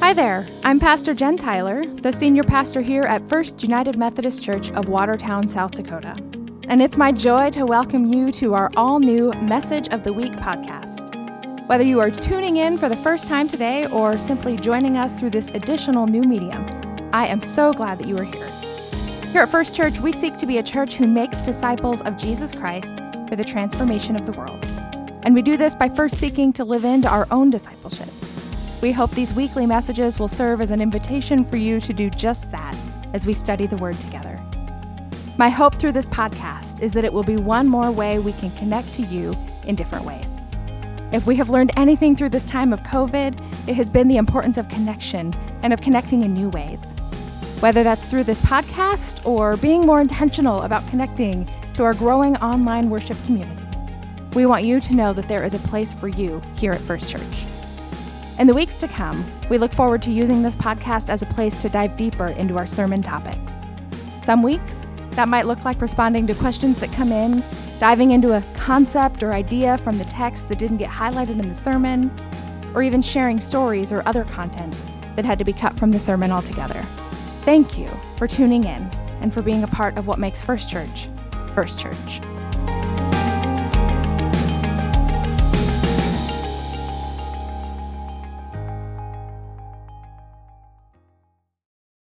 Hi there, I'm Pastor Jen Tyler, the senior pastor here at First United Methodist Church of Watertown, South Dakota. And it's my joy to welcome you to our all-new Message of the Week podcast. Whether you are tuning in for the first time today or simply joining us through this additional new medium, I am so glad that you are here. Here at First Church, we seek to be a church who makes disciples of Jesus Christ for the transformation of the world. And we do this by first seeking to live into our own discipleship. We hope these weekly messages will serve as an invitation for you to do just that as we study the Word together. My hope through this podcast is that it will be one more way we can connect to you in different ways. If we have learned anything through this time of COVID, it has been the importance of connection and of connecting in new ways. Whether that's through this podcast or being more intentional about connecting to our growing online worship community, we want you to know that there is a place for you here at First Church. In the weeks to come, we look forward to using this podcast as a place to dive deeper into our sermon topics. Some weeks, that might look like responding to questions that come in, diving into a concept or idea from the text that didn't get highlighted in the sermon, or even sharing stories or other content that had to be cut from the sermon altogether. Thank you for tuning in and for being a part of what makes First Church, First Church.